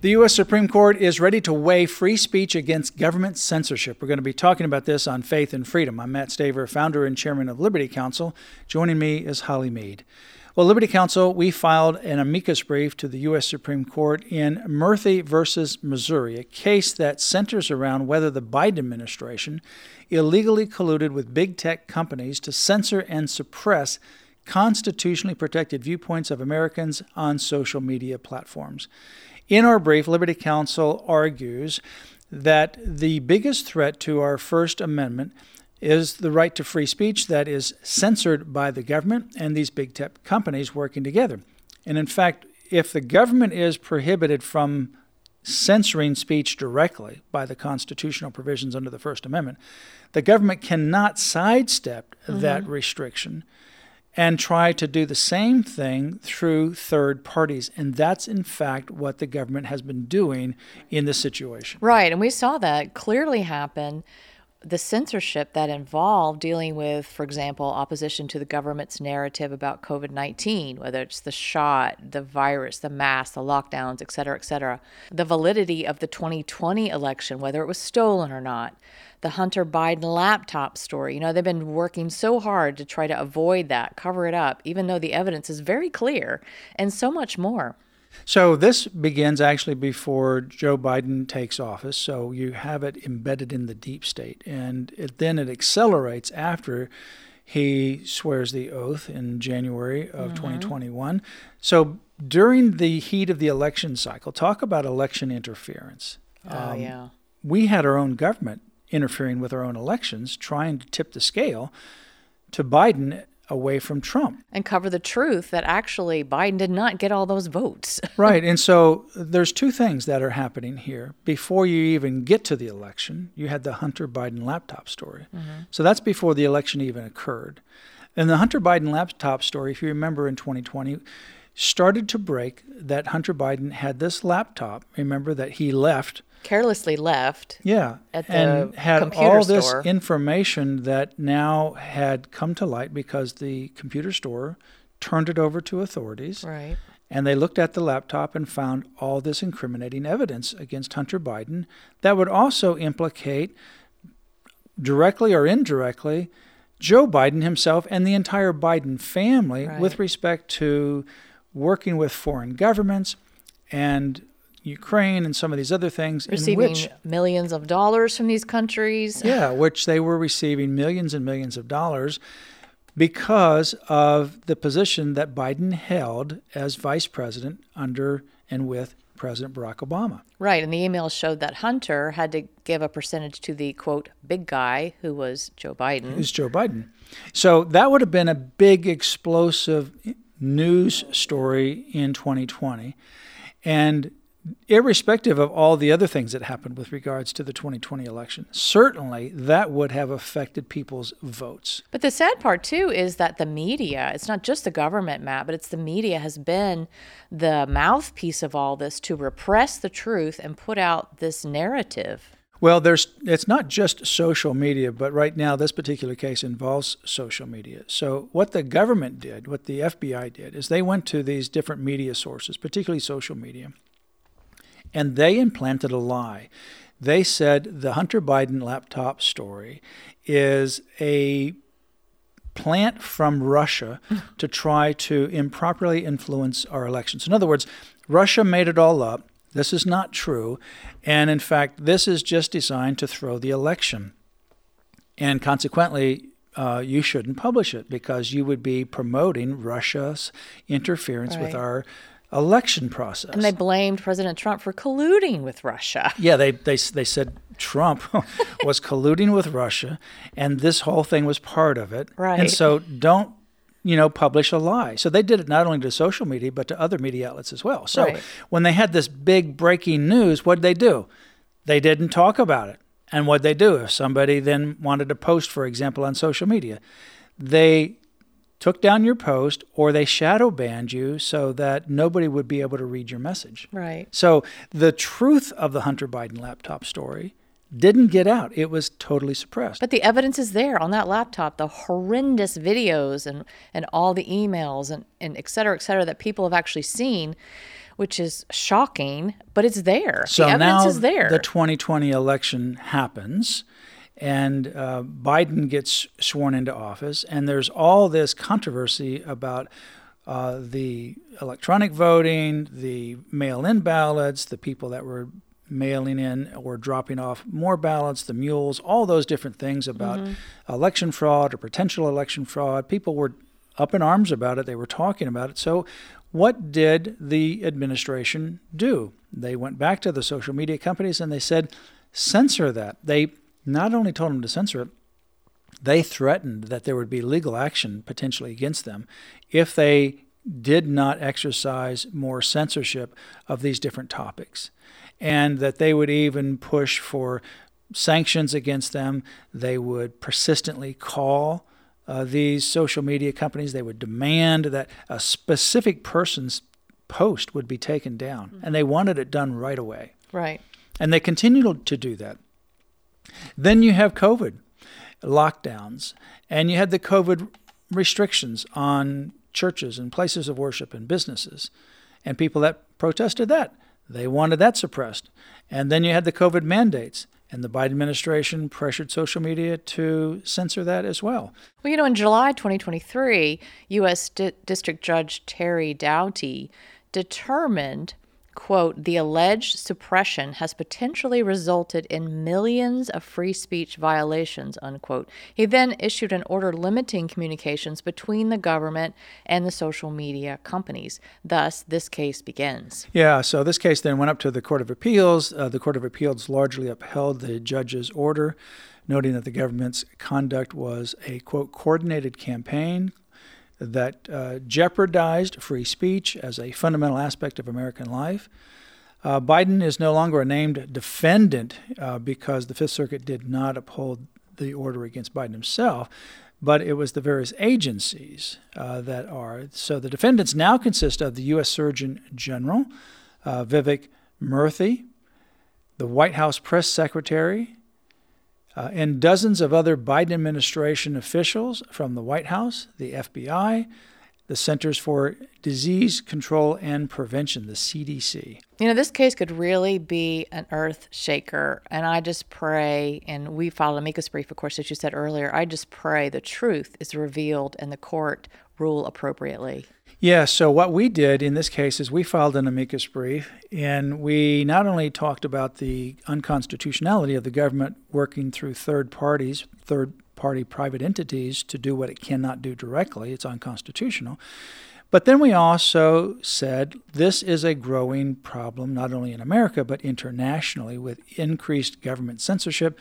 The U.S. Supreme Court is ready to weigh free speech against government censorship. We're going to be talking about this on Faith and Freedom. I'm Matt Staver, founder and chairman of Liberty Counsel. Joining me is Holly Mead. Well, Liberty Counsel, we filed an amicus brief to the U.S. Supreme Court in Murphy versus Missouri, a case that centers around whether the Biden administration illegally colluded with big tech companies to censor and suppress constitutionally protected viewpoints of Americans on social media platforms. In our brief, Liberty Counsel argues that the biggest threat to our First Amendment is the right to free speech that is censored by the government and these big tech companies working together. And in fact, if the government is prohibited from censoring speech directly by the constitutional provisions under the First Amendment, the government cannot sidestep that restriction and try to do the same thing through third parties. And that's, in fact, what the government has been doing in this situation. Right, and we saw that clearly happen. The censorship that involved dealing with, for example, opposition to the government's narrative about COVID-19, whether it's the shot, the virus, the mask, the lockdowns, et cetera, et cetera. The validity of the 2020 election, whether it was stolen or not. The Hunter Biden laptop story. You know, they've been working so hard to try to avoid that, cover it up, even though the evidence is very clear, and so much more. So this begins actually before Joe Biden takes office. So you have it embedded in the deep state. And then it accelerates after he swears the oath in January of 2021. So during the heat of the election cycle, talk about election interference. We had our own government interfering with our own elections, trying to tip the scale to Biden away from Trump. And cover the truth that actually Biden did not get all those votes. Right. And so there's two things that are happening here. Before you even get to the election, you had the Hunter Biden laptop story. So that's before the election even occurred. And the Hunter Biden laptop story, if you remember in 2020, started to break that Hunter Biden had this laptop, remember, that he left. Carelessly left. Yeah. At the and had computer all store. This information that now had come to light because the computer store turned it over to authorities. Right. And they looked at the laptop and found all this incriminating evidence against Hunter Biden that would also implicate, directly or indirectly, Joe Biden himself and the entire Biden family with respect to working with foreign governments and Ukraine and some of these other things. Receiving in which, millions of dollars from these countries. Yeah, which they were receiving millions and millions of dollars because of the position that Biden held as vice president under and with President Barack Obama. Right, and the email showed that Hunter had to give a percentage to the, quote, big guy, who was Joe Biden. Who's Joe Biden. So that would have been a big explosive news story in 2020. And irrespective of all the other things that happened with regards to the 2020 election, certainly that would have affected people's votes. But the sad part, too, is that the media, it's not just the government, Matt, but it's the media has been the mouthpiece of all this to repress the truth and put out this narrative. Well, it's not just social media, but right now this particular case involves social media. So what the government did, what the FBI did, is they went to these different media sources, particularly social media, and they implanted a lie. They said the Hunter Biden laptop story is a plant from Russia to try to improperly influence our elections. In other words, Russia made it all up. This is not true. And in fact, this is just designed to throw the election. And consequently, you shouldn't publish it because you would be promoting Russia's interference with our election process. And they blamed President Trump for colluding with Russia. Yeah, they said Trump was colluding with Russia, and this whole thing was part of it. Right. And so don't, publish a lie. So they did it not only to social media, but to other media outlets as well. So when they had this big breaking news, what did they do? They didn't talk about it. And what they do, if somebody then wanted to post, for example, on social media, they took down your post or they shadow banned you so that nobody would be able to read your message. Right. So the truth of the Hunter Biden laptop story didn't get out. It was totally suppressed. But the evidence is there on that laptop, the horrendous videos and all the emails and et cetera, that people have actually seen, which is shocking, but it's there. So the evidence is there. The 2020 election happens, and Biden gets sworn into office, and there's all this controversy about the electronic voting, the mail-in ballots, the people that were mailing in or dropping off more ballots, the mules, all those different things about election fraud or potential election fraud. People were up in arms about it. They were talking about it. So what did the administration do? They went back to the social media companies and they said, censor that. They not only told them to censor it, they threatened that there would be legal action potentially against them if they did not exercise more censorship of these different topics, and that they would even push for sanctions against them. They would persistently call these social media companies. They would demand that a specific person's post would be taken down. And they wanted it done right away. Right. And they continued to do that. Then you have COVID lockdowns, and you had the COVID restrictions on churches and places of worship and businesses, and people that protested that, they wanted that suppressed. And then you had the COVID mandates. And the Biden administration pressured social media to censor that as well. Well, you know, in July 2023, U.S. District Judge Terry Doughty determined, quote, the alleged suppression has potentially resulted in millions of free speech violations, unquote. He then issued an order limiting communications between the government and the social media companies. Thus, this case begins. Yeah, so this case then went up to the Court of Appeals. The Court of Appeals largely upheld the judge's order, noting that the government's conduct was a, quote, coordinated campaign that jeopardized free speech as a fundamental aspect of American life. Biden is no longer a named defendant because the Fifth Circuit did not uphold the order against Biden himself, but it was the various agencies that are. So the defendants now consist of the U.S. Surgeon General, Vivek Murthy, the White House Press Secretary, and dozens of other Biden administration officials from the White House, the FBI, the Centers for Disease Control and Prevention, the CDC. You know, this case could really be an earth shaker. And I just pray, and we filed amicus brief, of course, as you said earlier, I just pray the truth is revealed and the court rule appropriately. Yeah, so what we did in this case is we filed an amicus brief, and we not only talked about the unconstitutionality of the government working through third parties, third-party private entities to do what it cannot do directly, it's unconstitutional, but then we also said this is a growing problem not only in America but internationally with increased government censorship.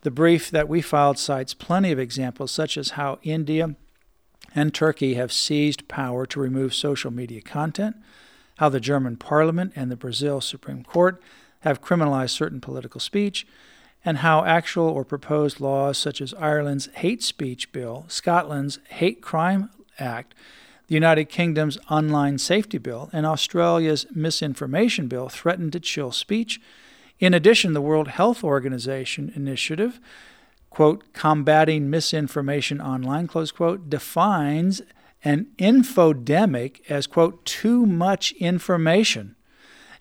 The brief that we filed cites plenty of examples such as how India and Turkey have seized power to remove social media content, how the German Parliament and the Brazil Supreme Court have criminalized certain political speech, and how actual or proposed laws such as Ireland's hate speech bill, Scotland's Hate Crime Act, the United Kingdom's Online Safety Bill, and Australia's Misinformation Bill threaten to chill speech. In addition, the World Health Organization initiative, quote, combating misinformation online, close quote, defines an infodemic as, quote, too much information,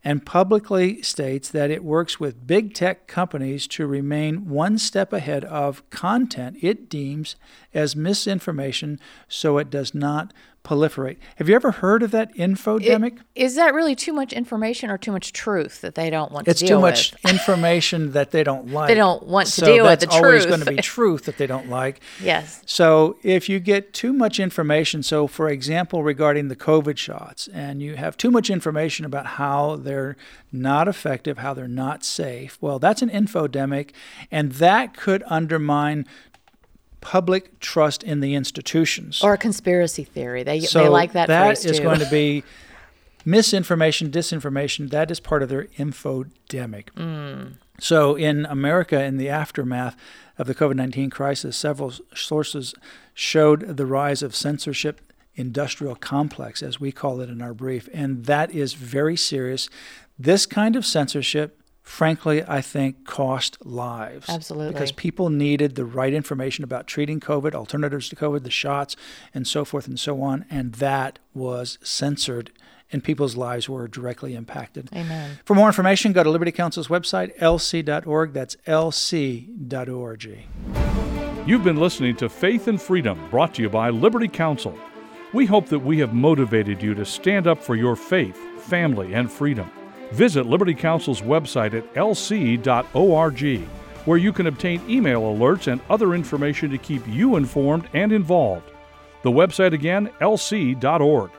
and publicly states that it works with big tech companies to remain one step ahead of content it deems as misinformation so it does not proliferate. Have you ever heard of that infodemic? Is that really too much information or too much truth that they don't want to deal with? It's too much information that they don't like. They don't want to deal with the truth. So that's always going to be truth that they don't like. Yes. So if you get too much information, so for example, regarding the COVID shots, and you have too much information about how they're not effective, how they're not safe, well, that's an infodemic, and that could undermine public trust in the institutions. Or a conspiracy theory. They like that phrase too. That is going to be misinformation, disinformation, that is part of their infodemic. Mm. So in America, in the aftermath of the COVID-19 crisis, several sources showed the rise of censorship industrial complex, as we call it in our brief, and that is very serious. This kind of censorship, frankly, I think cost lives. Absolutely. Because people needed the right information about treating COVID, alternatives to COVID, the shots, and so forth and so on. And that was censored, and people's lives were directly impacted. Amen. For more information, go to Liberty Counsel's website, LC.org. That's LC.org. You've been listening to Faith and Freedom, brought to you by Liberty Counsel. We hope that we have motivated you to stand up for your faith, family, and freedom. Visit Liberty Counsel's website at lc.org, where you can obtain email alerts and other information to keep you informed and involved. The website again, lc.org.